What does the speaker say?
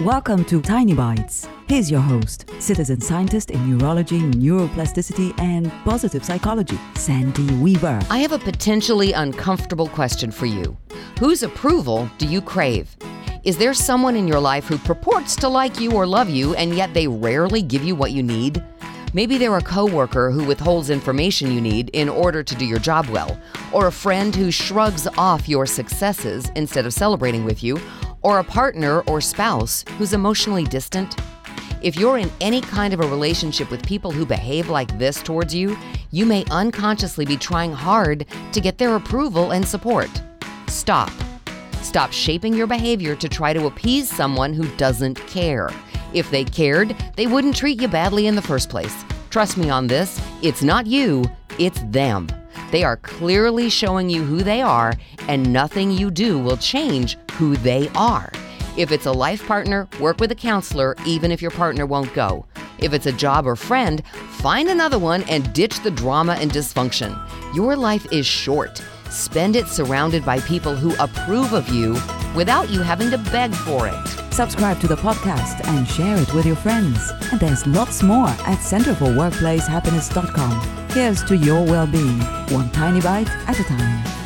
Welcome to Tiny Bites. Here's your host, citizen scientist in neurology, neuroplasticity, and positive psychology, Sandy Weaver. I have a potentially uncomfortable question for you. Whose approval do you crave? Is there someone in your life who purports to like you or love you, and yet they rarely give you what you need? Maybe they're a coworker who withholds information you need in order to do your job well, or a friend who shrugs off your successes instead of celebrating with you, or a partner or spouse who's emotionally distant. If you're in any kind of a relationship with people who behave like this towards you, you may unconsciously be trying hard to get their approval and support. Stop. Stop shaping your behavior to try to appease someone who doesn't care. If they cared, they wouldn't treat you badly in the first place. Trust me on this, it's not you, it's them. They are clearly showing you who they are, and nothing you do will change who they are. If it's a life partner, work with a counselor, even if your partner won't go. If it's a job or friend, find another one and ditch the drama and dysfunction. Your life is short. Spend it surrounded by people who approve of you without you having to beg for it. Subscribe to the podcast and share it with your friends. And there's lots more at centerforworkplacehappiness.com. Here's to your well-being, one tiny bite at a time.